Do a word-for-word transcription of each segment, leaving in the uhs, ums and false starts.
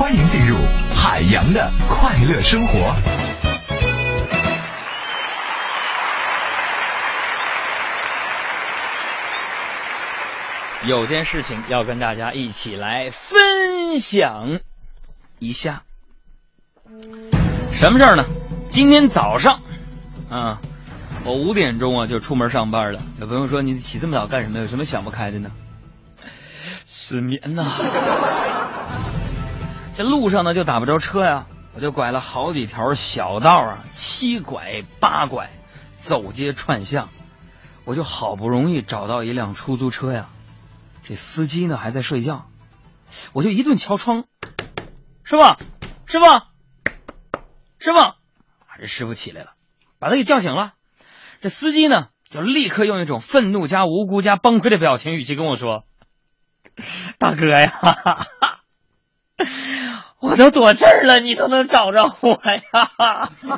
欢迎进入海洋的快乐生活。有件事情要跟大家一起来分享一下，什么事儿呢？今天早上啊，我五点钟啊就出门上班了。有朋友说，你起这么早干什么？有什么想不开的呢？失眠呐、啊。这路上呢就打不着车呀、啊，我就拐了好几条小道啊，七拐八拐，走街串巷，我就好不容易找到一辆出租车呀、啊。这司机呢还在睡觉，我就一顿敲窗，师傅，师傅，师傅，这师傅起来了，把他给叫醒了。这司机呢就立刻用一种愤怒加无辜加崩溃的表情语气跟我说：“大哥呀！”哈哈我都躲这儿了，你都能找着我呀！今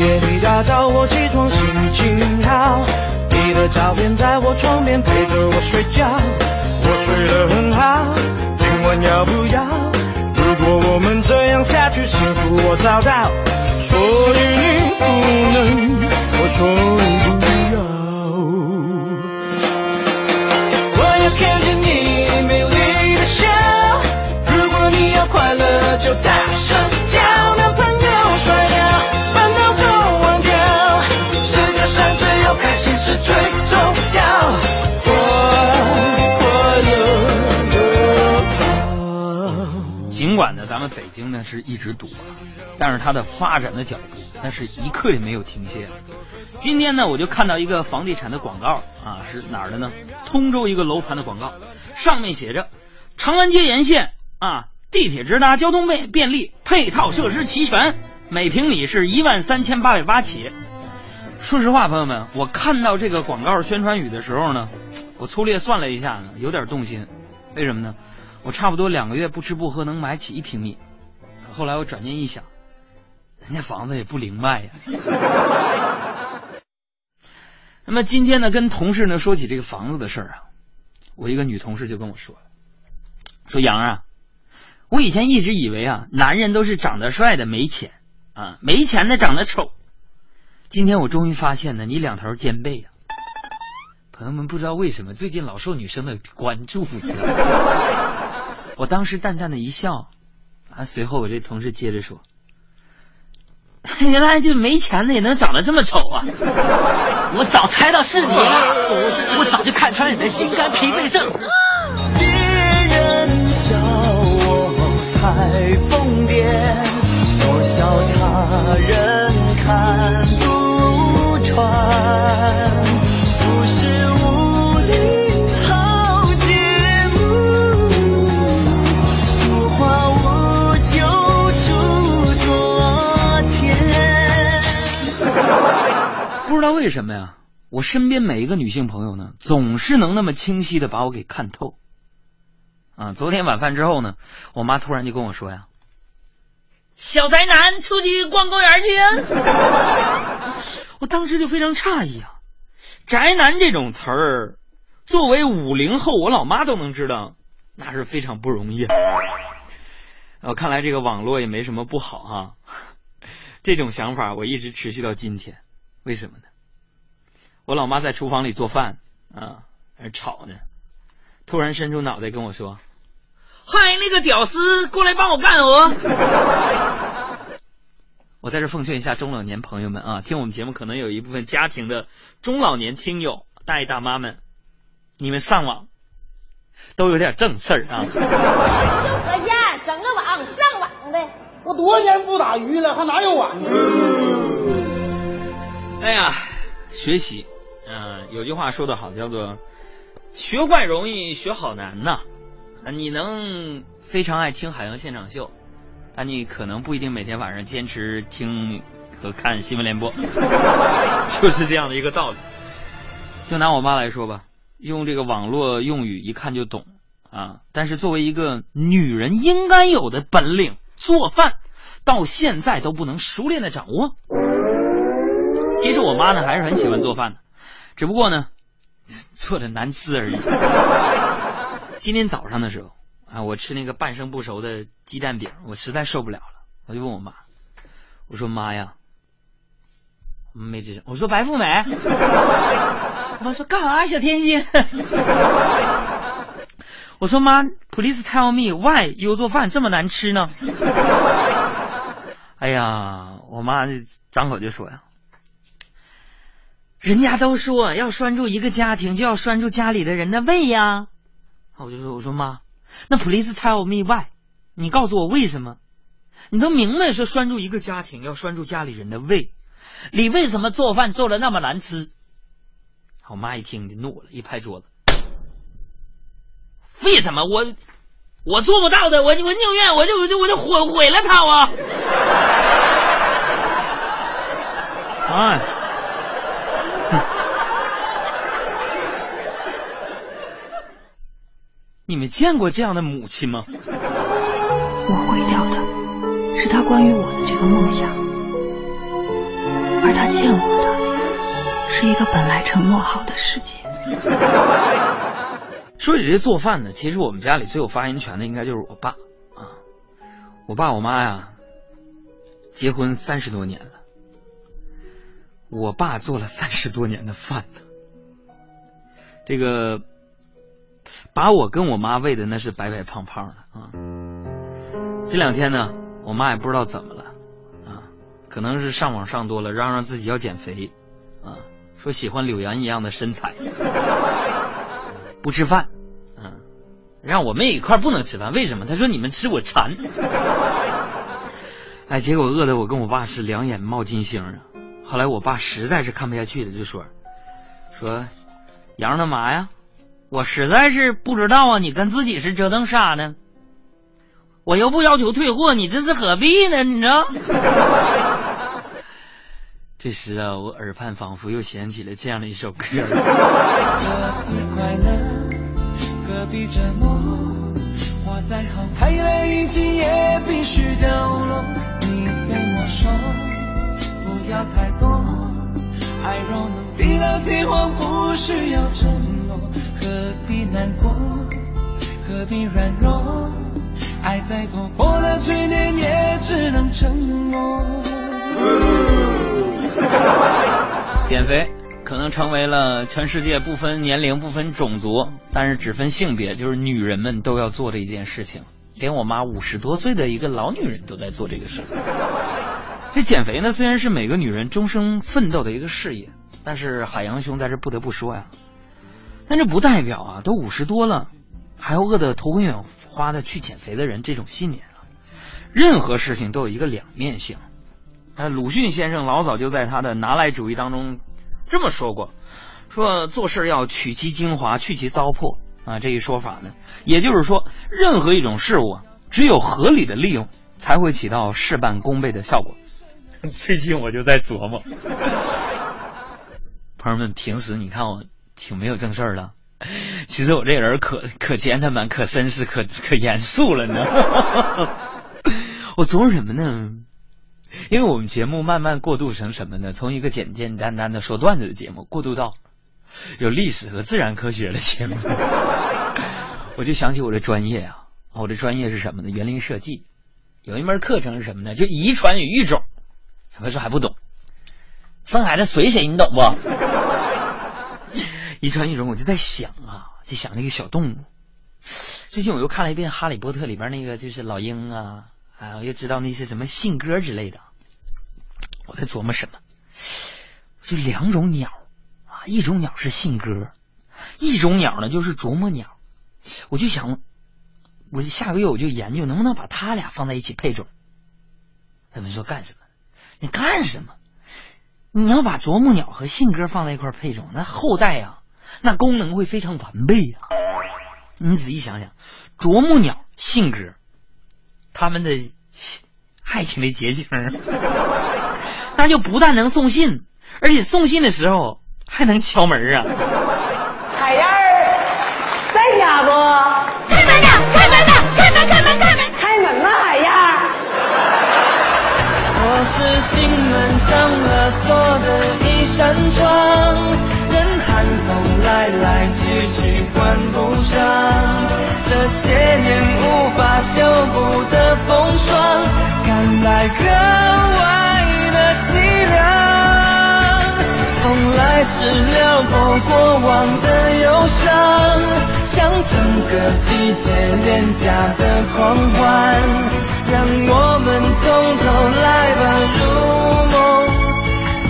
夜你打扰我起床，心情好。你的照片在我床边陪着我睡觉，我睡得很好。今晚要不要？如果我们这样下去，幸福我找到。所以你不能，我说不要。我要看着你美丽的笑。你要快乐就大声叫，男朋友甩掉，烦恼都忘掉，世界上只有开心是最重要。快快乐乐。尽管呢咱们北京呢是一直堵啊，但是它的发展的脚步那是一刻也没有停歇。今天呢我就看到一个房地产的广告啊，是哪儿的呢？通州一个楼盘的广告，上面写着长安街沿线啊，地铁直达，交通便便利，配套设施齐全，每平米是一万三千八百八起。说实话，朋友们，我看到这个广告宣传语的时候呢，我粗略算了一下呢，有点动心。为什么呢？我差不多两个月不吃不喝能买起一平米。可后来我转念一想，人家房子也不灵卖呀。那么今天呢，跟同事呢说起这个房子的事儿啊，我一个女同事就跟我说了，说杨啊。我以前一直以为啊，男人都是长得帅的没钱啊，没钱的长得丑。今天我终于发现呢，你两头兼备啊。朋友们不知道为什么最近老受女生的关注。我当时淡淡的一笑啊，随后我这同事接着说：“原来就没钱的也能长得这么丑啊！我早猜到是你了，我我早就看穿你的心肝脾肺肾。”海疯癫，多少他人看不穿，不是无理好节目，浮华无救助昨天。不知道为什么呀，我身边每一个女性朋友呢，总是能那么清晰的把我给看透。啊，昨天晚饭之后呢，我妈突然就跟我说呀：“小宅男出去逛公园去。”我当时就非常诧异啊，宅男这种词儿，作为五零后，我老妈都能知道，那是非常不容易啊。我、啊、看来这个网络也没什么不好哈、啊，这种想法我一直持续到今天。为什么呢？我老妈在厨房里做饭啊，还吵呢，突然伸出脑袋跟我说：“嗨，那个屌丝过来帮我干活。”我在这奉劝一下中老年朋友们啊，听我们节目可能有一部分家庭的中老年听友，大爷大妈们，你们上网都有点正事儿啊。哎呀，整个网上网呗，我多年不打鱼了，还哪有网呢？哎呀，学习，嗯、呃，有句话说得好，叫做学坏容易学好难呐。你能非常爱听海洋现场秀，但你可能不一定每天晚上坚持听和看新闻联播。就是这样的一个道理。就拿我妈来说吧，用这个网络用语一看就懂啊，但是作为一个女人应该有的本领，做饭到现在都不能熟练的掌握。其实我妈呢还是很喜欢做饭的，只不过呢做的难吃而已。今天早上的时候，啊，我吃那个半生不熟的鸡蛋饼，我实在受不了了，我就问我妈，我说妈呀，没吱声。我说白富美，我妈说干啥小天心？我说妈 ，please tell me why you 做饭这么难吃呢？哎呀，我妈张口就说呀，人家都说要拴住一个家庭，就要拴住家里的人的胃呀。我就说，我说妈，那 please tell me why， 你告诉我为什么？你都明白说拴住一个家庭，要拴住家里人的胃。你为什么做饭做得那么难吃？我妈一听就怒了，一拍桌子：“为什么我我做不到的？我我宁愿我就我就我就毁毁了它！我。”哎，你们见过这样的母亲吗？我毁掉的是她关于我的这个梦想。而他欠我的是一个本来承诺好的世界。说起这做饭呢，其实我们家里最有发言权的应该就是我爸啊。我爸我妈呀，结婚三十多年了，我爸做了三十多年的饭呢，这个把我跟我妈喂的那是白白胖胖的啊。这两天呢，我妈也不知道怎么了。可能是上网上多了，嚷嚷自己要减肥啊，说喜欢柳岩一样的身材，不吃饭啊，让我妹一块不能吃饭，为什么？她说你们吃我馋。哎，结果饿得我跟我爸是两眼冒金星啊。后来我爸实在是看不下去了，就说说杨大妈呀，我实在是不知道啊，你跟自己是折腾啥呢？我又不要求退货，你这是何必呢？你知道？这时啊，我耳畔仿佛又响起了这样的一首歌。爱再多，过了去年也只能沉默。减肥可能成为了全世界不分年龄、不分种族，但是只分性别，就是女人们都要做的一件事情。连我妈五十多岁的一个老女人都在做这个事。这减肥呢，虽然是每个女人终生奋斗的一个事业，但是海洋兄在这不得不说呀，但这不代表啊，都五十多了，还要饿得头昏眼花的去减肥的人这种信念了。任何事情都有一个两面性。鲁迅先生老早就在他的拿来主义当中这么说过，说做事要取其精华，去其糟粕啊。这一说法呢，也就是说，任何一种事物只有合理的利用，才会起到事半功倍的效果。最近我就在琢磨，朋友们，平时你看我挺没有正事儿的。其实我这人可可简单蛮可绅士可可严肃了呢。我琢磨什么呢？因为我们节目慢慢过渡成什么呢？从一个简简单单的说段子的节目过渡到有历史和自然科学的节目。我就想起我的专业啊，我的专业是什么呢？园林设计。有一门课程是什么呢？就遗传与育种。有的时候还不懂，生孩子随谁你懂不？遗传育种，我就在想啊，就想那个小动物。最近我又看了一遍《哈利波特》里边那个就是老鹰啊，啊，我又知道那些什么信鸽之类的。我在琢磨什么？就两种鸟啊，一种鸟是信鸽，一种鸟呢就是啄木鸟。我就想，我下个月我就研究能不能把它俩放在一起配种。他们说干什么？你干什么？你要把啄木鸟和信鸽放在一块配种，那后代啊，那功能会非常完备啊！你仔细想想，啄木鸟、信鸽，他们的爱情的结晶，那就不但能送信，而且送信的时候还能敲门啊！海燕儿在家不？开门呐！开门呐！开门！开门！开门！开门呐！海燕儿，我是心门上了锁的一扇窗。来来去去关不上，这些年我治疗过过往的忧伤，像整个季节廉价的狂欢，让我们从头来吧，如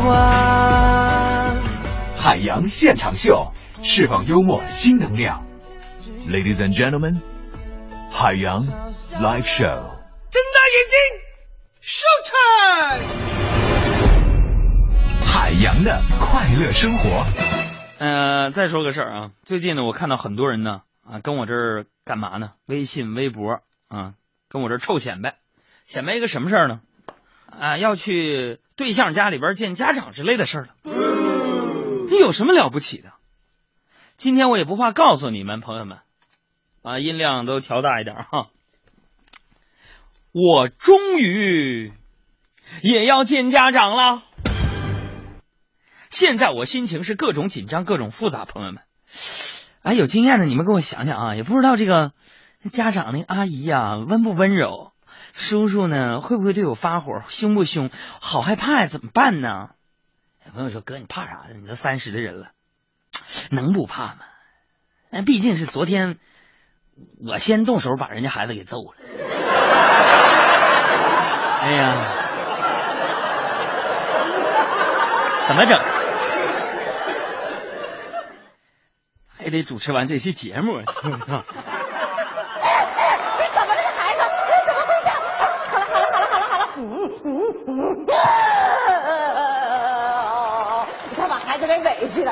梦如幻。海洋现场秀，释放幽默新能量。 Ladies and gentlemen， 海洋 Live Show。睁大眼睛 ，Showtime！ 海洋的快乐生活。呃，再说个事儿啊，最近呢，我看到很多人呢，啊，跟我这儿干嘛呢？微信、微博啊，跟我这儿臭显摆，显摆一个什么事儿呢？啊，要去对象家里边见家长之类的事儿了。你有什么了不起的？今天我也不怕告诉你们，朋友们，啊，音量都调大一点哈。我终于也要见家长了。现在我心情是各种紧张，各种复杂，朋友们。哎，有经验的你们给我想想啊，也不知道这个家长那个阿姨啊温不温柔，叔叔呢会不会对我发火，凶不凶，好害怕呀，怎么办呢？朋友说哥，你怕啥的？你都三十的人了，能不怕吗？哎，毕竟是昨天我先动手把人家孩子给揍了。哎呀，怎么整？还得主持完这期节目，是不是？哎哎，宝宝，这个孩子怎么回事？好了好了好了好了好了，嗯嗯嗯，哦哦哦，他把孩子给委屈了。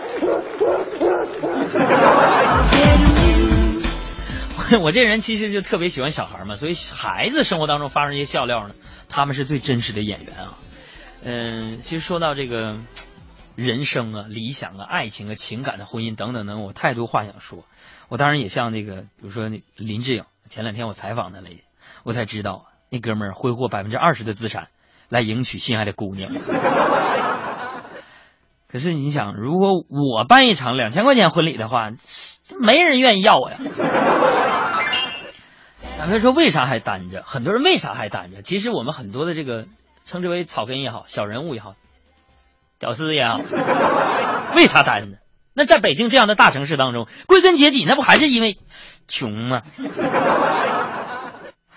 我我这人其实就特别喜欢小孩嘛，所以孩子生活当中发生一些笑料呢，他们是最真实的演员啊。嗯，其实说到这个。人生啊，理想啊，爱情啊，情感的婚姻等等等，我太多话想说。我当然也像那个，比如说那林志颖，前两天我采访他了，我才知道那哥们儿挥霍百分之二十的资产来迎娶心爱的姑娘。可是你想，如果我办一场两千块钱婚礼的话，没人愿意要我呀。他说为啥还单着？很多人为啥还单着？其实我们很多的这个称之为草根也好，小人物也好。屌丝也好，为啥单着？那在北京这样的大城市当中，归根结底那不还是因为穷吗？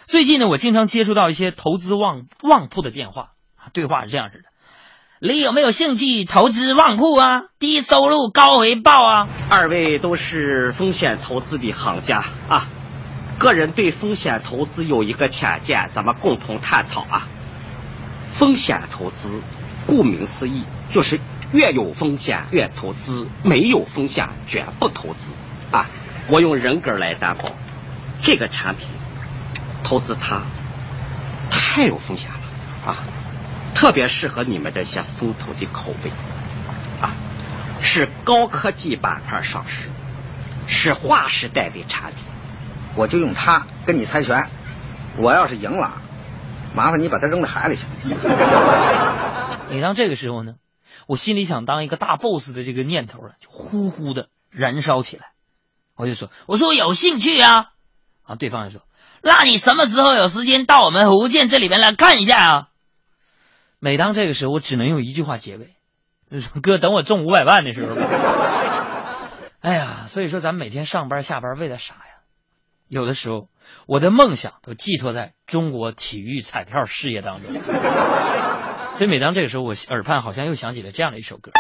最近呢，我经常接触到一些投资旺旺铺的电话，对话是这样似的：你有没有兴趣投资旺铺啊？低收入高回报啊！二位都是风险投资的行家啊，个人对风险投资有一个浅见，咱们共同探讨啊。风险投资。顾名思义，就是越有风险越投资，没有风险绝不投资啊！我用人格来担保，这个产品投资它太有风险了啊，特别适合你们这些风投的口味啊，是高科技板块上市，是划时代的产品。我就用它跟你猜拳，我要是赢了，麻烦你把它扔到海里去。每当这个时候呢，我心里想当一个大 boss 的这个念头啊，就呼呼的燃烧起来。我就说，我说我有兴趣啊，啊，对方就说，那你什么时候有时间到我们福建这里边来看一下啊？每当这个时候，我只能用一句话结尾，就说哥，等我中五百万的时候吧。哎呀，所以说咱们每天上班下班为了啥呀？有的时候，我的梦想都寄托在中国体育彩票事业当中。所以每当这个时候，我耳畔好像又响起了这样的一首歌。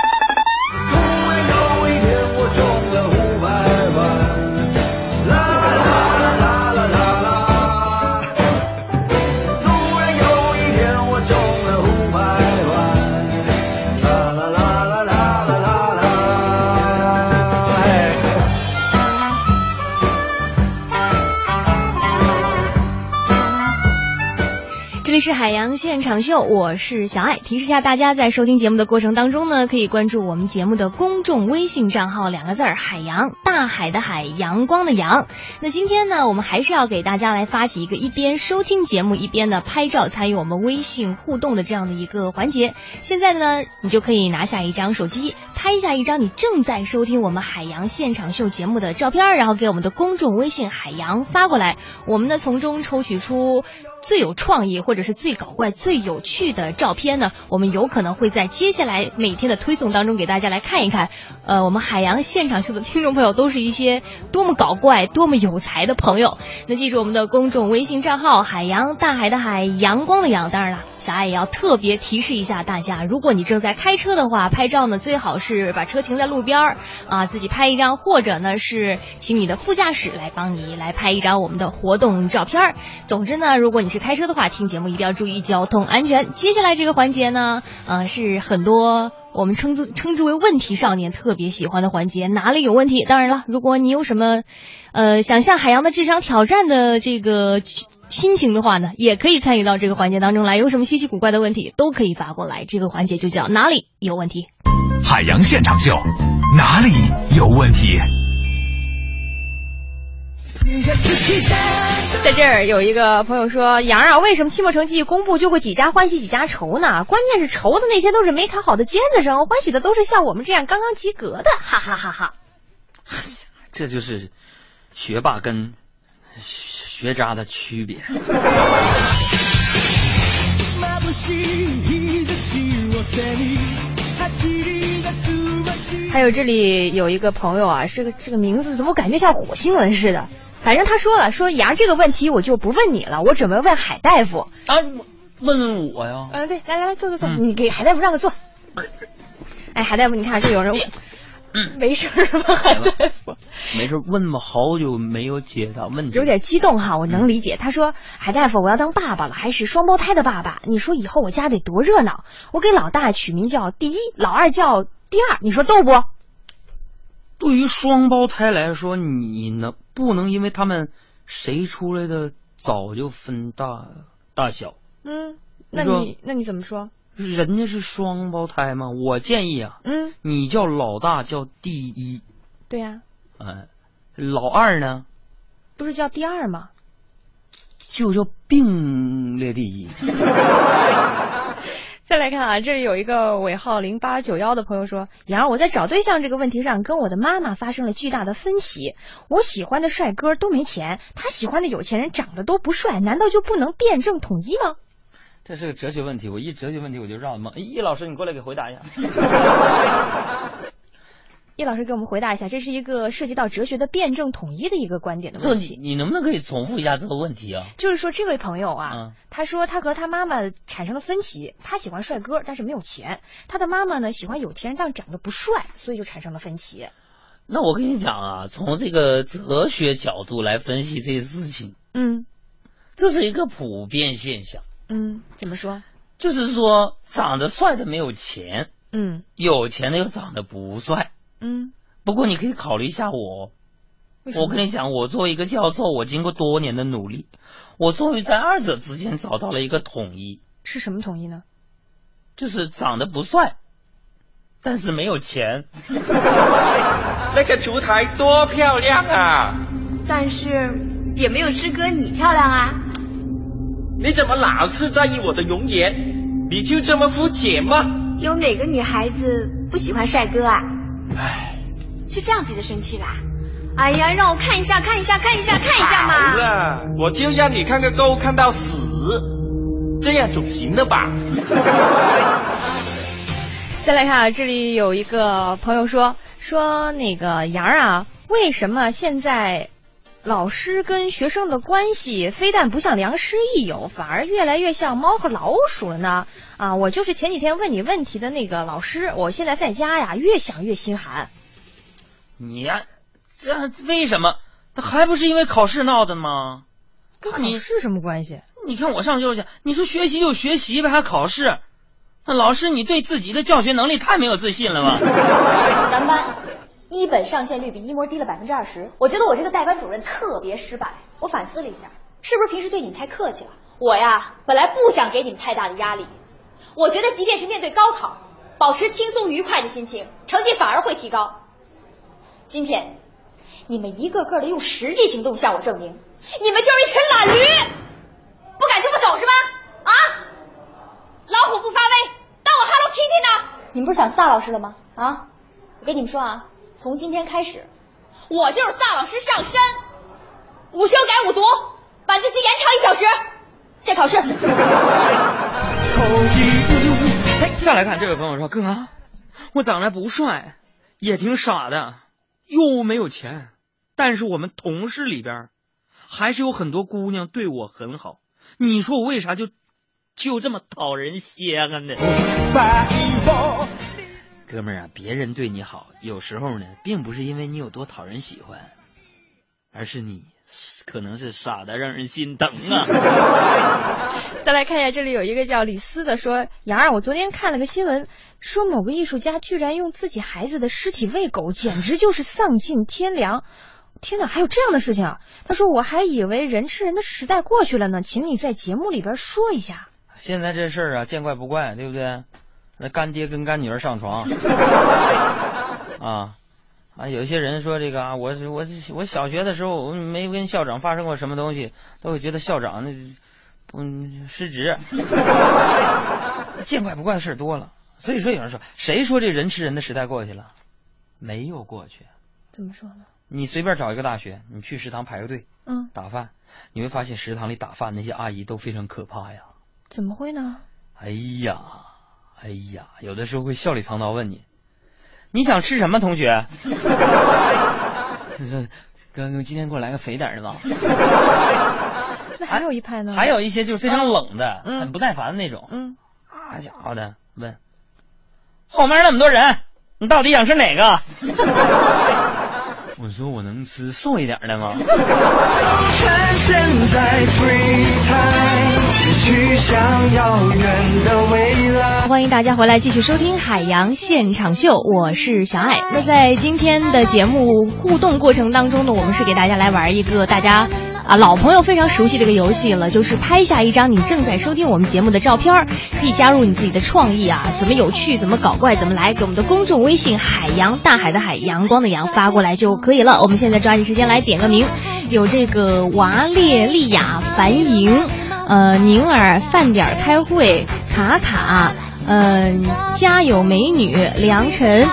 这里是海洋现场秀，我是小爱。提示一下大家，在收听节目的过程当中呢，可以关注我们节目的公众微信账号，两个字儿海洋，大海的海，阳光的阳。那今天呢，我们还是要给大家来发起一个一边收听节目一边呢拍照参与我们微信互动的这样的一个环节。现在呢，你就可以拿下一张手机，拍下一张你正在收听我们海洋现场秀节目的照片，然后给我们的公众微信海洋发过来，我们呢从中抽取出最有创意或者是最搞怪最有趣的照片呢，我们有可能会在接下来每天的推送当中给大家来看一看。呃，我们海洋现场秀的听众朋友都是一些多么搞怪多么有才的朋友。那记住我们的公众微信账号海洋，大海的海，阳光的阳。当然了，小爱也要特别提示一下大家，如果你正在开车的话，拍照呢最好是把车停在路边儿啊，自己拍一张，或者呢是请你的副驾驶来帮你来拍一张我们的活动照片。总之呢，如果你是开车的话，听节目一定要注意交通安全。接下来这个环节呢，呃，是很多我们称之称之为问题少年特别喜欢的环节，哪里有问题？当然了，如果你有什么呃想向海洋的智商挑战的这个心情的话呢，也可以参与到这个环节当中来，有什么稀奇古怪的问题都可以发过来。这个环节就叫哪里有问题？海洋现场秀，哪里有问题？在这儿有一个朋友说，杨啊，为什么期末成绩公布就会几家欢喜几家愁呢？关键是愁的那些都是没考好的尖子生，欢喜的都是像我们这样刚刚及格的，哈哈哈哈。这就是学霸跟学渣的区别。还有这里有一个朋友啊，这个这个名字怎么感觉像火星文似的？反正他说了，说杨这个问题我就不问你了，我准备问海大夫啊，问问我呀。嗯、呃，对，来来坐坐坐、嗯，你给海大夫让个座。哎，海大夫，你看这有人，嗯，没事吧？海大夫，没事，问吧，好久没有解答问题，有点激动哈，我能理解。嗯、他说，海大夫，我要当爸爸了，还是双胞胎的爸爸？你说以后我家得多热闹？我给老大取名叫第一，老二叫第二，你说逗不？对于双胞胎来说，你能不能因为他们谁出来的早就分大大小？嗯，那你那你怎么说？人家是双胞胎嘛，我建议啊，嗯，你叫老大叫第一。对呀、啊。哎、呃，老二呢？不是叫第二吗？就叫并列第一。再来看啊，这里有一个尾号零八九幺的朋友说，杨儿，我在找对象这个问题上跟我的妈妈发生了巨大的分歧。我喜欢的帅哥都没钱，他喜欢的有钱人长得都不帅，难道就不能辩证统一吗？这是个哲学问题，我一哲学问题我就让你们哎，叶老师你过来给回答一下。叶老师给我们回答一下，这是一个涉及到哲学的辩证统一的一个观点的问题。你能不能可以重复一下这个问题啊？就是说这位朋友啊、嗯、他说他和他妈妈产生了分歧，他喜欢帅哥但是没有钱，他的妈妈呢喜欢有钱人但长得不帅，所以就产生了分歧。那我跟你讲啊，从这个哲学角度来分析这些事情，嗯，这是一个普遍现象。嗯，怎么说？就是说长得帅的没有钱，嗯，有钱的又长得不帅。嗯，不过你可以考虑一下我，我跟你讲，我作为一个教授，我经过多年的努力，我终于在二者之间找到了一个统一。是什么统一呢？就是长得不帅，但是没有钱。那个烛台多漂亮啊！但是也没有师哥你漂亮啊！你怎么老是在意我的容颜？你就这么肤浅吗？有哪个女孩子不喜欢帅哥啊？唉，就这样才生气啦！哎呀，让我看一下，看一下，看一下，看一下嘛！好了，我就让你看个够，看到死，这样总行了吧？再来看啊，这里有一个朋友说说那个杨啊，为什么现在老师跟学生的关系非但不像良师益友，反而越来越像猫和老鼠了呢？啊，我就是前几天问你问题的那个老师，我现在在家呀，越想越心寒。你呀、啊，这为什么？他还不是因为考试闹的吗？跟考试什么关系？你看我上学去，你说学习就学习呗，还考试？那老师，你对自己的教学能力太没有自信了吧？咱班一本上线率比一模低了百分之二十，我觉得我这个代班主任特别失败。我反思了一下，是不是平时对你太客气了？我呀，本来不想给你们太大的压力。我觉得即便是面对高考，保持轻松愉快的心情，成绩反而会提高。今天，你们一个个的用实际行动向我证明，你们就是一群懒驴，不敢这么走是吧？啊，老虎不发威，当我 Hello Kitty 呢？你们不是想撒老师了吗？啊，我跟你们说啊。从今天开始，我就是萨老师上山，午休改五读，晚自习延长一小时，借口。考试。再来看这位朋友说，哥啊，我长得不帅，也挺傻的，又没有钱，但是我们同事里边还是有很多姑娘对我很好，你说我为啥就就这么讨人稀罕呢？哥们儿啊，别人对你好，有时候呢，并不是因为你有多讨人喜欢，而是你可能是傻的让人心疼啊。再来看一下，这里有一个叫李斯的说，杨儿，我昨天看了个新闻，说某个艺术家居然用自己孩子的尸体喂狗，简直就是丧尽天良。天哪，还有这样的事情啊！他说我还以为人吃人的时代过去了呢，请你在节目里边说一下。现在这事儿啊，见怪不怪，对不对？那干爹跟干女儿上床啊啊！有些人说这个啊，我我我小学的时候我没跟校长发生过什么东西，都会觉得校长那嗯失职。见怪不怪的事多了，所以说有人说谁说这人吃人的时代过去了？没有过去。怎么说呢？你随便找一个大学，你去食堂排个队，嗯，打饭，你会发现食堂里打饭那些阿姨都非常可怕呀。怎么会呢？哎呀，哎呀，有的时候会笑里藏刀问你，你想吃什么，同学？哥，哥今天给我来个肥点的吧。那还有一派呢？还有一些就是非常冷的，嗯、很不耐烦的那种。嗯，啊家伙的，问后面那么多人，你到底想吃哪个？我说我能吃瘦一点的吗？欢迎大家回来继续收听海洋现场秀，我是小爱。那在今天的节目互动过程当中呢，我们是给大家来玩一个大家啊老朋友非常熟悉的一个游戏了，就是拍下一张你正在收听我们节目的照片，可以加入你自己的创意啊，怎么有趣怎么搞怪怎么来，给我们的公众微信海洋大海的海阳光的阳发过来就可以了。我们现在抓紧时间来点个名，有这个娃列丽雅、樊莹、呃宁儿、饭点开会、卡卡、呃家有美女、梁晨，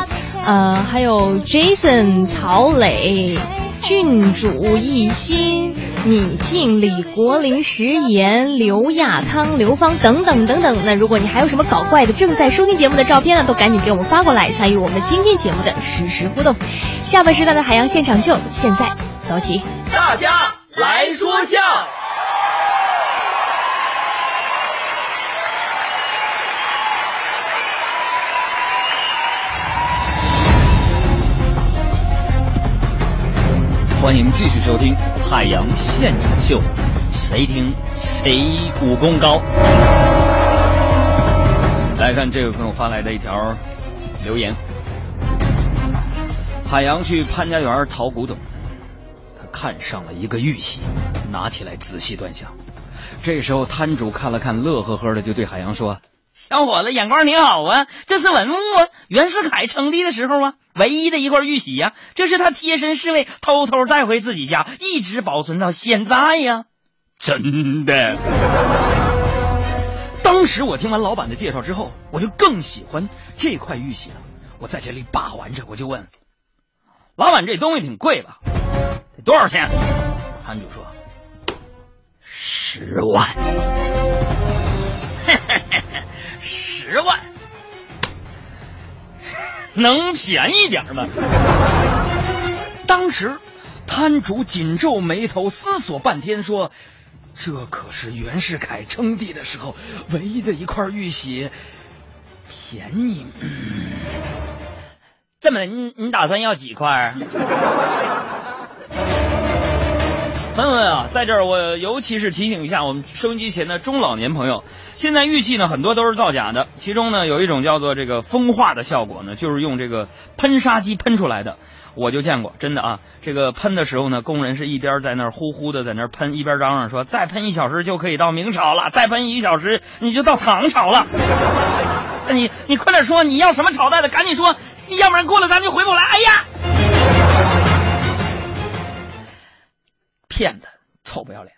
呃还有 Jason、 曹磊、郡主、一心、米静、李国林、石岩、刘亚康、刘芳等等等等。那如果你还有什么搞怪的正在收听节目的照片呢，都赶紧给我们发过来，参与我们今天节目的实时互动。下半时段的海洋现场秀，现在走起，大家来说笑。欢迎继续收听海洋现场秀，谁听谁武功高。来看这位朋友发来的一条留言，海洋去潘家园淘古董，他看上了一个玉玺，拿起来仔细端详。这时候摊主看了看，乐呵呵的就对海洋说，小伙子眼光挺好啊，这是文物啊，袁世凯称帝的时候啊唯一的一块玉玺呀、啊，这是他贴身侍卫偷偷带回自己家，一直保存到现在呀、啊。真的。当时我听完老板的介绍之后，我就更喜欢这块玉玺了。我在这里把玩着，我就问老板，这东西挺贵吧？得多少钱？摊主说十万。十万。能便宜点吗？当时摊主紧皱眉头，思索半天说，这可是袁世凯称帝的时候唯一的一块玉玺，便宜、嗯、这么的，你你打算要几块？朋友们啊，在这儿我尤其是提醒一下我们收音机前的中老年朋友，现在玉器呢很多都是造假的，其中呢有一种叫做这个风化的效果呢，就是用这个喷砂机喷出来的。我就见过，真的啊，这个喷的时候呢，工人是一边在那儿呼呼的在那儿喷，一边嚷嚷说再喷一小时就可以到明朝了，再喷一小时你就到唐朝了。你你快点说你要什么朝代的，赶紧说，要不然过了咱就回不来。哎呀，骗的臭不要脸。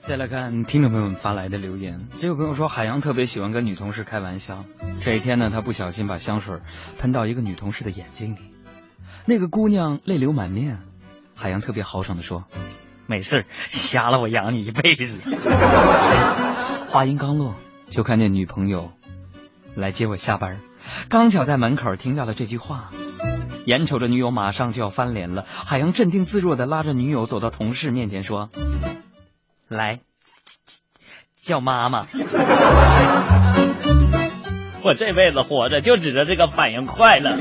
再来看听众朋友们发来的留言，这位朋友说，海洋特别喜欢跟女同事开玩笑，这一天呢他不小心把香水喷到一个女同事的眼睛里，那个姑娘泪流满面。海洋特别豪爽地说：“没事，瞎了我养你一辈子。”话音刚落，就看见女朋友来接我下班，刚巧在门口听到了这句话，眼瞅着女友马上就要翻脸了，海洋镇定自若地拉着女友走到同事面前说：“来，叫妈妈。”我这辈子活着就指着这个反应快了。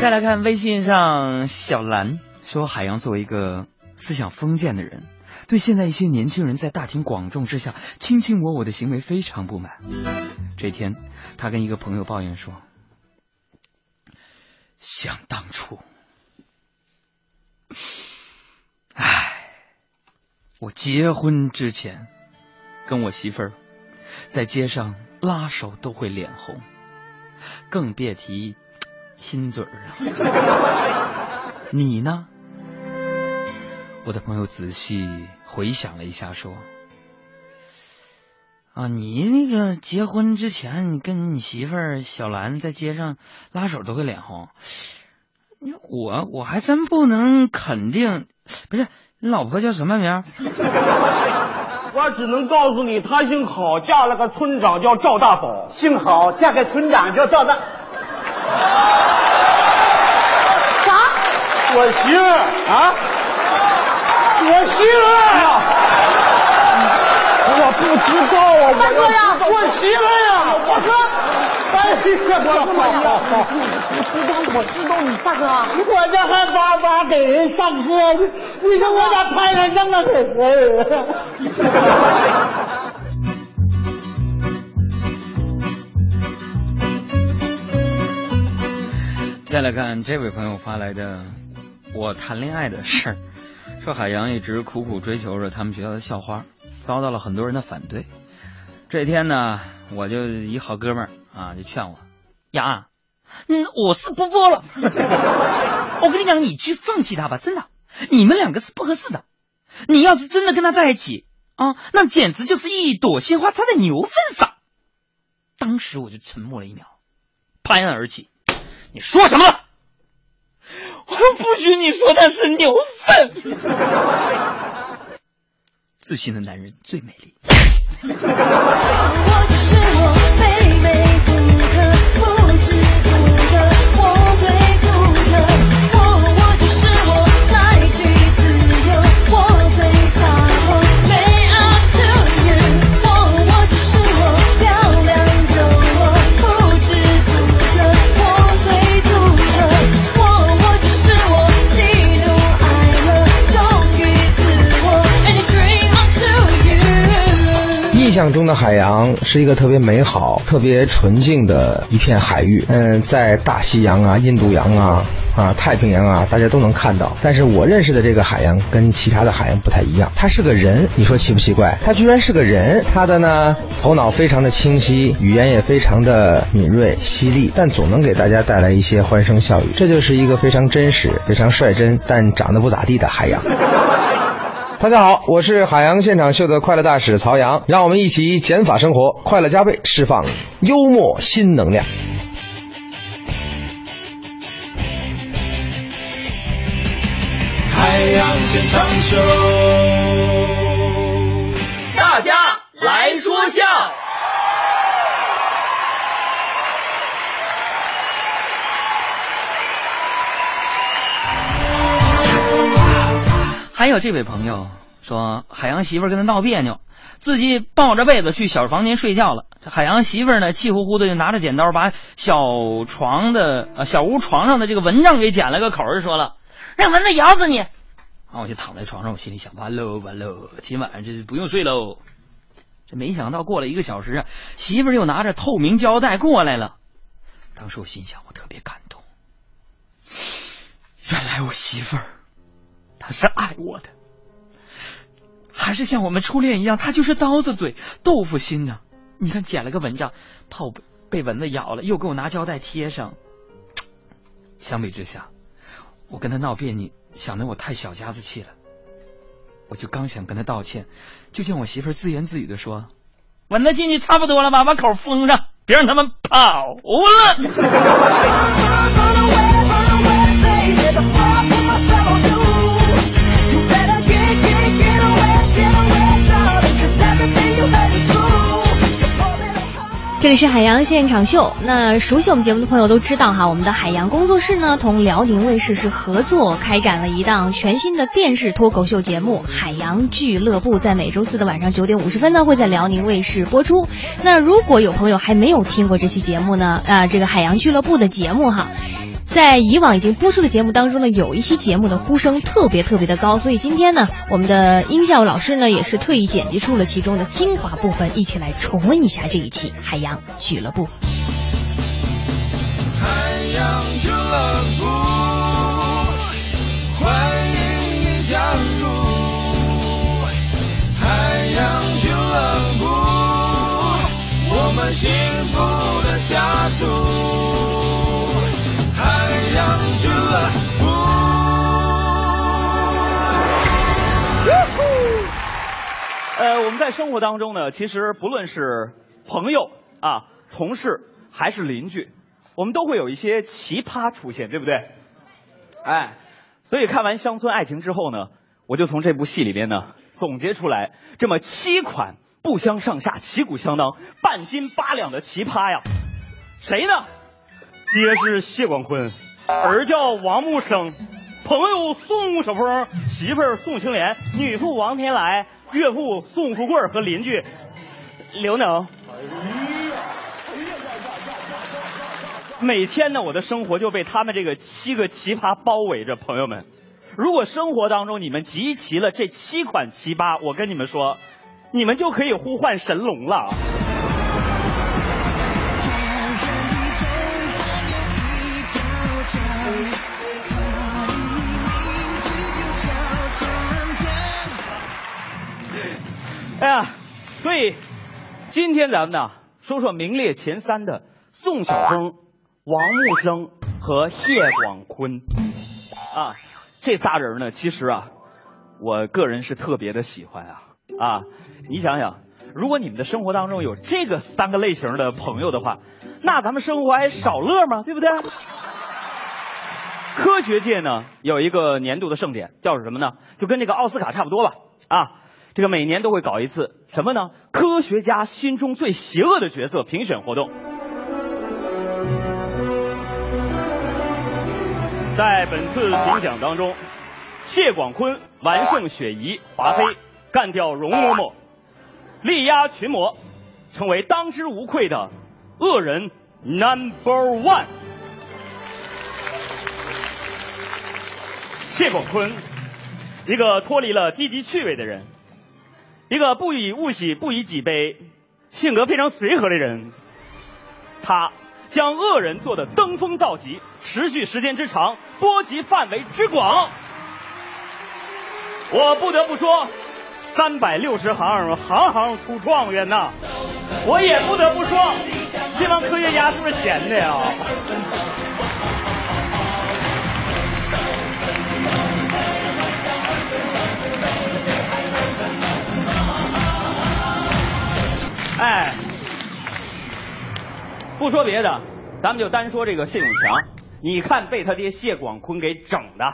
再来看微信上小兰说，海洋作为一个思想封建的人，对现在一些年轻人在大庭广众之下卿卿我我的行为非常不满。这天他跟一个朋友抱怨说，想当初，唉，我结婚之前跟我媳妇儿在街上拉手都会脸红，更别提亲嘴儿。你呢？我的朋友仔细回想了一下说，啊，你那个结婚之前你跟你媳妇儿小兰在街上拉手都会脸红，我我还真不能肯定。不是，你老婆叫什么名？我只能告诉你，她姓郝，嫁了个村长叫赵大宝。姓郝嫁给村长叫赵大啥？我媳妇啊，我媳妇儿啊，我不知道啊，我不知道，我媳妇儿啊，大哥，哎呀，我这么好，我知道，我知道你大哥，我这还巴巴给人上课，你说我咋拍成这么给谁？再来看这位朋友发来的我谈恋爱的事儿，说海洋一直苦苦追求着他们学校的校花，遭到了很多人的反对。这天呢，我就一好哥们儿啊，就劝我呀，嗯，我是不播了。我跟你讲，你去放弃他吧，真的，你们两个是不合适的。你要是真的跟他在一起啊，那简直就是一朵鲜花插在牛粪上。当时我就沉默了一秒，拍案而起。你说什么了？我不许你说他是牛粪。自信的男人最美丽。我就是我，卑微不可，不知不可，我最独特。我我就是我，来去自由，我最洒脱。May I to you？ 我我就是我，漂亮的我，不知不可，我最独特。我我就是我，喜怒哀乐，忠于自我。And I dream of you。 印象中的海洋是一个特别美好特别纯净的一片海域，嗯，在大西洋啊，印度洋啊，啊，太平洋啊，大家都能看到。但是我认识的这个海洋跟其他的海洋不太一样，他是个人，你说奇不奇怪？他居然是个人。他的呢，头脑非常的清晰，语言也非常的敏锐犀利，但总能给大家带来一些欢声笑语。这就是一个非常真实非常率真但长得不咋地的海洋。大家好，我是海洋现场秀的快乐大使曹阳，让我们一起减法生活，快乐加倍，释放幽默新能量。海洋现场秀，大家来说笑。还有这位朋友说，海洋媳妇跟他闹别扭，自己抱着被子去小房间睡觉了。这海洋媳妇呢，气呼呼的就拿着剪刀把小床的、呃、小屋床上的这个蚊帐给剪了个口，就说了，让蚊子咬死你！啊，我就躺在床上，我心里想，完喽完喽，今晚上这不用睡喽。这没想到过了一个小时啊，媳妇儿又拿着透明胶带过来了。当时我心想，我特别感动，原来我媳妇儿。他是爱我的，还是像我们初恋一样，他就是刀子嘴豆腐心啊。你看，剪了个蚊帐，怕我被蚊子咬了，又给我拿胶带贴上。相比之下，我跟他闹别扭，想得我太小家子气了。我就刚想跟他道歉，就见我媳妇儿自言自语的说，蚊子进去差不多了吧，把口封上，别让他们跑了。里是海洋现场秀。那熟悉我们节目的朋友都知道哈，我们的海洋工作室呢同辽宁卫视是合作开展了一档全新的电视脱口秀节目《海洋俱乐部》，在每周四的晚上九点五十分呢会在辽宁卫视播出。那如果有朋友还没有听过这期节目呢，啊、呃，这个海洋俱乐部的节目哈，在以往已经播出的节目当中呢，有一期节目的呼声特别特别的高，所以今天呢，我们的音效老师呢也是特意剪辑出了其中的精华部分，一起来重温一下这一期《海洋俱乐部》。海洋俱乐部，欢迎你加入。海洋俱乐部，我们幸福的家族。呃，我们在生活当中呢，其实不论是朋友啊、同事还是邻居，我们都会有一些奇葩出现，对不对？哎，所以看完《乡村爱情》之后呢，我就从这部戏里边呢总结出来这么七款不相上下、旗鼓相当、半斤八两的奇葩呀。谁呢？爹是谢广坤，儿叫王木生，朋友宋小峰，媳妇儿宋青莲，女父王天来，岳父宋富贵和邻居刘能。每天呢，我的生活就被他们这个七个奇葩包围着。朋友们，如果生活当中你们集齐了这七款奇葩，我跟你们说，你们就可以呼唤神龙了。哎呀，所以今天咱们呢说说名列前三的宋晓峰、王木生和谢广坤啊，这仨人呢，其实啊，我个人是特别的喜欢啊啊！你想想，如果你们的生活当中有这个三个类型的朋友的话，那咱们生活还少乐吗？对不对？科学界呢有一个年度的盛典，叫什么呢？就跟这个奥斯卡差不多吧啊。这个每年都会搞一次，什么呢？科学家心中最邪恶的角色评选活动。在本次评奖当中，谢广坤完胜雪姨、华妃，干掉容嬷嬷，力压群魔，成为当之无愧的恶人 number one。谢广坤，一个脱离了低级趣味的人。一个不以物喜，不以己悲，性格非常随和的人，他将恶人做得登峰造极，持续时间之长，波及范围之广。我不得不说，三百六十行，行行出状元呐！我也不得不说，这帮科学家是不是闲的呀？哎，不说别的，咱们就单说这个谢永强，你看被他爹谢广坤给整的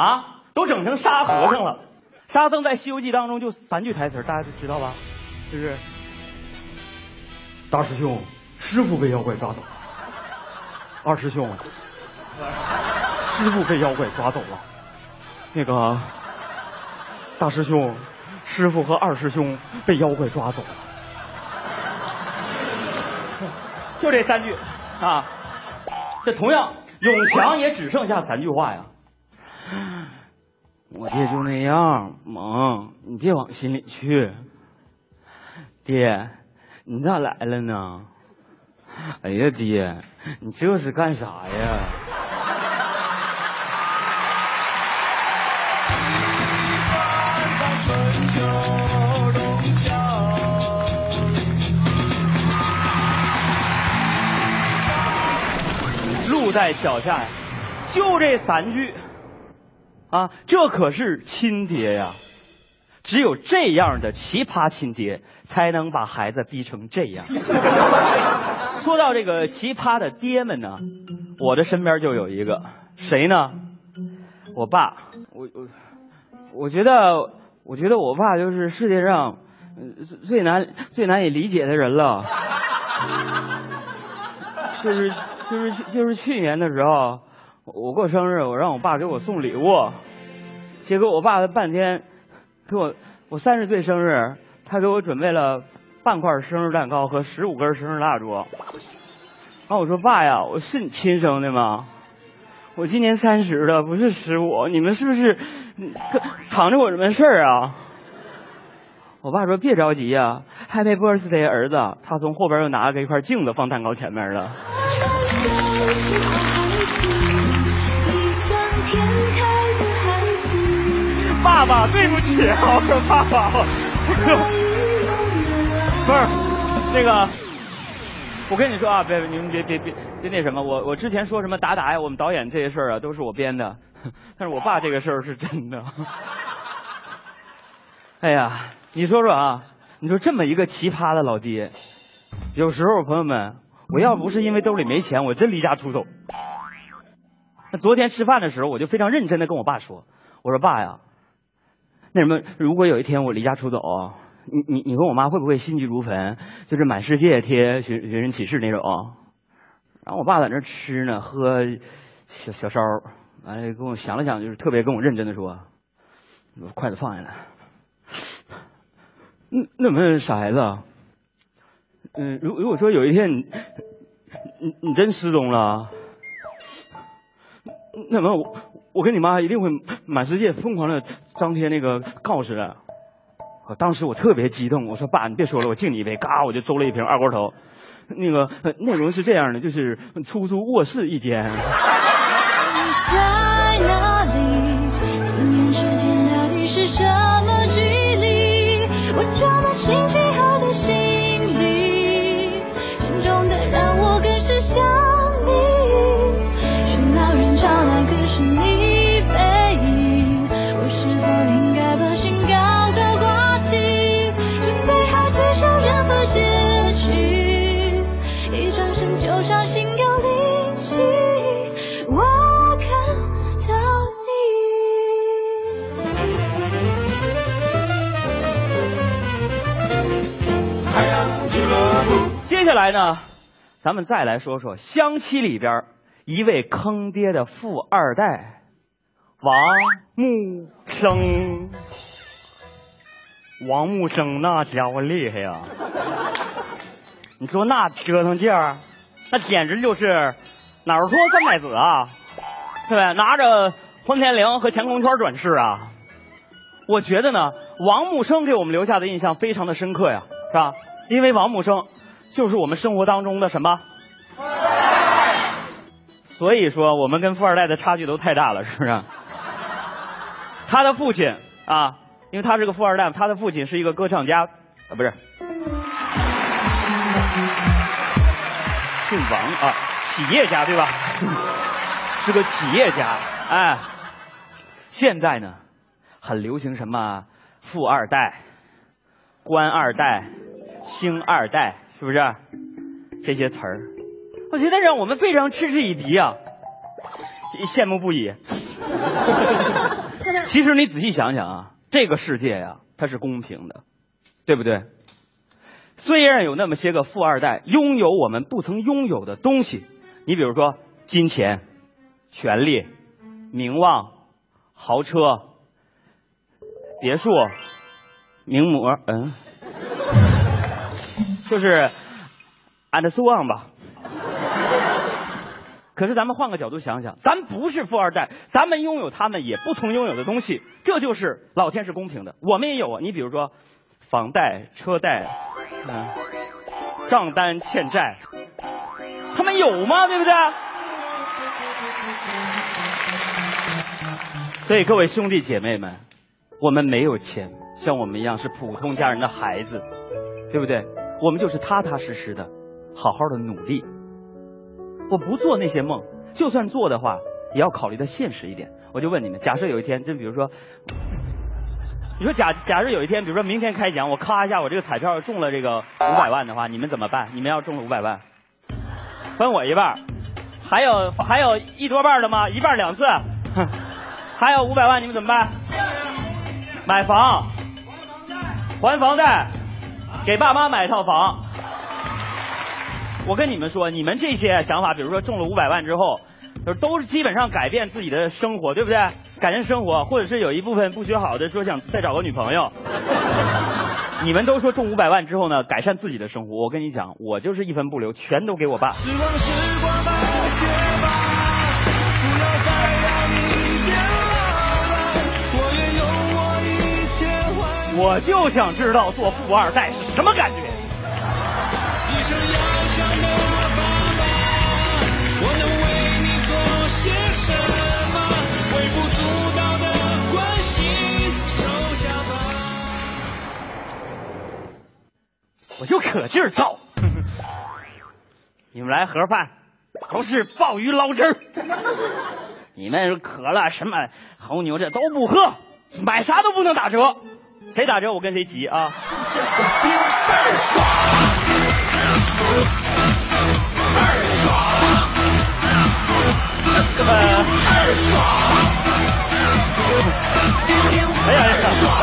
啊，都整成沙和尚了。沙僧在《西游记》当中就三句台词，大家就知道吧？就是大师兄，师父被妖怪抓走了；二师兄，师父被妖怪抓走了；那个大师兄，师父和二师兄被妖怪抓走了。就这三句啊，这同样永强也只剩下三句话呀。我爹就那样，萌，你别往心里去。爹，你咋来了呢？哎呀，爹，你这是干啥呀？在脚下呀，就这三句啊，这可是亲爹呀！只有这样的奇葩亲爹，才能把孩子逼成这样。说到这个奇葩的爹们呢，我的身边就有一个，谁呢？我爸。我我我觉得，我觉得我爸就是世界上最难最难以理解的人了。就是就是就是去年的时候，我过生日，我让我爸给我送礼物，结果我爸他半天给我，我三十岁生日，他给我准备了半块生日蛋糕和十五根生日蜡烛。然后我说爸呀，我是你亲生的吗？我今年三十了，不是十五，你们是不是藏着我什么事儿啊？我爸说别着急呀、啊、，Happy birthday 儿子。他从后边又拿了一块镜子放蛋糕前面了。爸爸，对不起啊，我说爸爸，不是那个，我跟你说啊，别你们别别别别那什么，我我之前说什么打打呀，我们导演这些事儿啊都是我编的，但是我爸这个事儿是真的。哎呀。你说说啊，你说这么一个奇葩的老爹，有时候朋友们，我要不是因为兜里没钱，我真离家出走。那昨天吃饭的时候，我就非常认真的跟我爸说，我说爸呀，那什么，如果有一天我离家出走，你你你跟我妈会不会心急如焚，就是满世界贴寻寻人启事那种？然后我爸在那吃呢，喝小小烧，完了跟我想了想，就是特别跟我认真的说，把筷子放下来。那那么傻孩子，嗯，如如果说有一天你你你真失踪了，那么我我跟你妈一定会满世界疯狂的张贴那个告示的。我当时我特别激动，我说爸，你别说了，我敬你一杯。嘎，我就收了一瓶二锅头。那个、呃、内容是这样的，就是出租卧室一间。在哪里？思念之间到底是什么距离？我装在星期后的心里，沉重的让我更是想你。喧闹人潮来，可是你背影，我是否应该把心高高挂起，准备好接受任何结局？一转身就伤心又离奇，我看到你。接下来呢，咱们再来说说相亲里边一位坑爹的富二代王木生。王木生那家伙厉害呀！你说那折腾劲儿，那简直就是哪儿说三太子啊，对吧？拿着欢天绫和乾坤圈转世啊！我觉得呢，王木生给我们留下的印象非常的深刻呀，是吧？因为王木生就是我们生活当中的什么？所以说我们跟富二代的差距都太大了，是不是？他的父亲啊，因为他是个富二代，他的父亲是一个歌唱家，啊不是，姓王啊，企业家对吧？是个企业家，哎，现在呢很流行什么富二代、官二代、星二代，是不是这些词儿？我觉得让我们非常嗤之以鼻啊，羡慕不已。其实你仔细想想啊，这个世界呀、啊，它是公平的，对不对？虽然有那么些个富二代拥有我们不曾拥有的东西，你比如说金钱、权力、名望、豪车、别墅、名模，嗯。就是 and so on 吧。可是咱们换个角度想想，咱不是富二代，咱们拥有他们也不曾拥有的东西，这就是老天是公平的，我们也有啊。你比如说房贷、车贷、嗯、账单、欠债，他们有吗？对不对？所以各位兄弟姐妹们，我们没有钱，像我们一样是普通家人的孩子，对不对？我们就是踏踏实实的好好的努力，我不做那些梦，就算做的话也要考虑的现实一点。我就问你们，假设有一天，就比如说你说假假设有一天，比如说明天开奖，我咔一下我这个彩票中了这个五百万的话，你们怎么办？你们要中了五百万分我一半，还有还有一多半的吗？一半两次，还有五百万，你们怎么办？买房，还房贷，给爸妈买套房，我跟你们说，你们这些想法，比如说中了五百万之后，就是都是基本上改变自己的生活，对不对？改变生活，或者是有一部分不学好的说想再找个女朋友。你们都说中五百万之后呢，改善自己的生活。我跟你讲，我就是一分不留，全都给我爸。时光时光吧，学吧，不要再让你变老了。我愿用我一切换。我就想知道做富二代是什么感觉。一生要像个爸爸，我能为你做些什么？微不足道的关心，收下吧。我就可劲儿造，你们来盒饭都是鲍鱼捞汁儿，你们可乐什么红牛这都不喝，买啥都不能打折，谁打折我跟谁急啊！哎呀，来来来，来。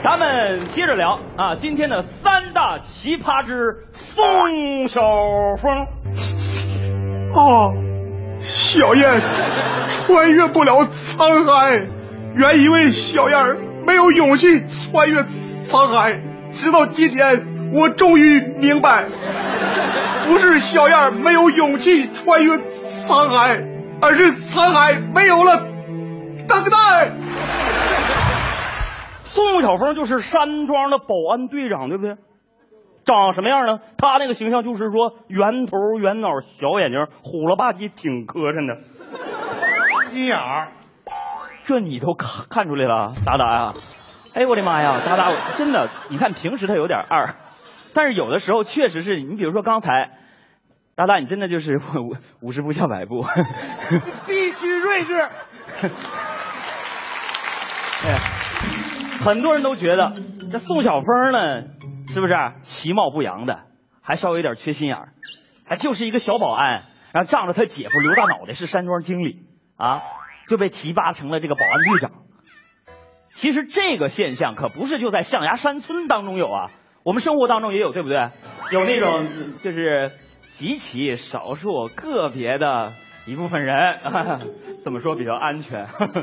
咱们接着聊啊，今天的三大奇葩之风小峰。哦，小燕穿越不了沧海，原以为小燕没有勇气穿越沧海，直到今天我终于明白，不是小燕没有勇气穿越沧海，而是沧海没有了等待。宋小峰就是山庄的保安队长，对不对？长什么样呢？他那个形象就是说圆头圆脑小眼睛，虎了吧唧挺磕碜的，心眼儿。这你都看看出来了，达达啊！哎我的妈呀，达达真的，你看平时他有点二，但是有的时候确实是你，比如说刚才，达达你真的就是五五十步笑百步，必须睿智。哎。很多人都觉得这宋小峰呢，是不是啊，其貌不扬的，还稍微有点缺心眼儿，还就是一个小保安，然后仗着他姐夫刘大脑袋是山庄经理啊，就被提拔成了这个保安队长。其实这个现象可不是就在象牙山村当中有啊，我们生活当中也有，对不对？有那种就是极其少数个别的一部分人，啊、怎么说比较安全？呵呵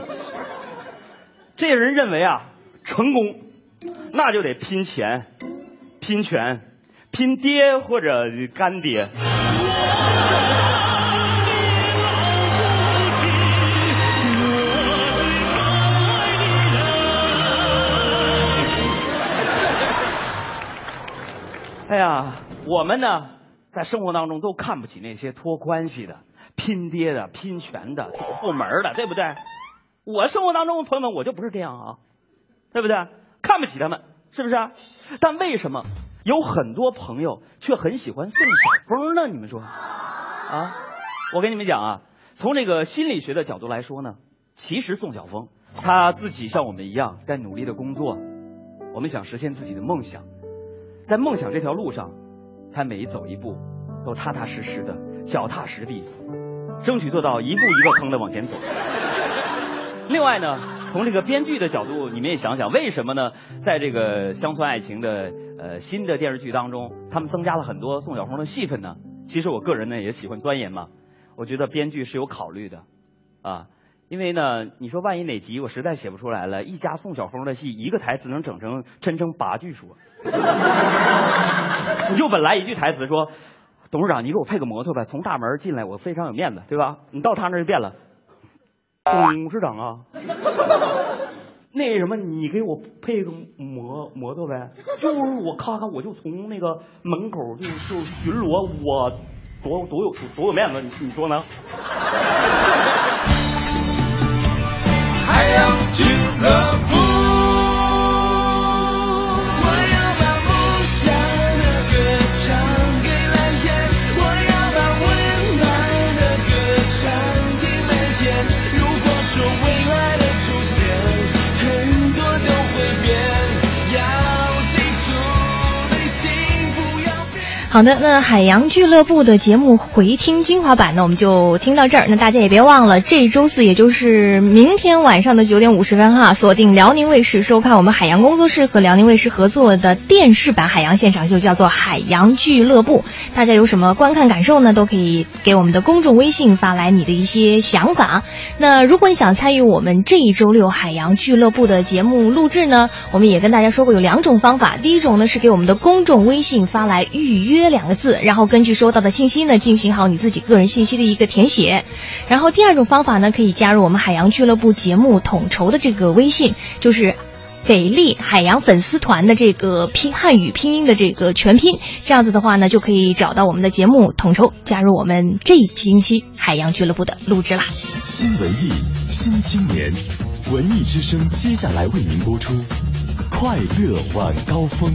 这些人认为啊。成功那就得拼钱拼权拼爹或者干爹，哎呀，我们呢在生活当中都看不起那些托关系的拼爹的拼权的走后门的，对不对？我生活当中朋友们我就不是这样啊，对不对？看不起他们，是不是啊？但为什么有很多朋友却很喜欢宋小峰呢？你们说啊？我跟你们讲啊，从这个心理学的角度来说呢，其实宋小峰他自己像我们一样在努力的工作，我们想实现自己的梦想，在梦想这条路上，他每走一步都踏踏实实的，脚踏实地，争取做到一步一个坑的往前走。另外呢。从这个编剧的角度，你们也想想，为什么呢？在这个乡村爱情的呃新的电视剧当中，他们增加了很多宋小峰的戏份呢？其实我个人呢也喜欢钻研嘛，我觉得编剧是有考虑的啊，因为呢，你说万一哪集我实在写不出来了，一加宋小峰的戏，一个台词能整成真称八句说，你就本来一句台词说，董事长你给我配个摩托吧，从大门进来我非常有面子，对吧？你到他那就变了。董事长啊，那什么，你给我配个摩摩托呗？就是我咔咔，我就从那个门口就就巡逻，我多多有多有面子，你你说呢？海洋俱乐部。好的，那海洋俱乐部的节目回听精华版呢，我们就听到这儿。那大家也别忘了，这周四，也就是明天晚上的九点五十分哈，锁定辽宁卫视收看我们海洋工作室和辽宁卫视合作的电视版海洋现场秀，叫做《海洋俱乐部》。大家有什么观看感受呢？都可以给我们的公众微信发来你的一些想法。那如果你想参与我们这一周六海洋俱乐部的节目录制呢，我们也跟大家说过有两种方法。第一种呢是给我们的公众微信发来预约两个字，然后根据收到的信息呢进行好你自己个人信息的一个填写。然后第二种方法呢，可以加入我们海洋俱乐部节目统筹的这个微信，就是给力海洋粉丝团的这个拼汉语拼音的这个全拼，这样子的话呢就可以找到我们的节目统筹，加入我们这一星期海洋俱乐部的录制啦。新文艺新青年，文艺之声接下来为您播出快乐晚高峰。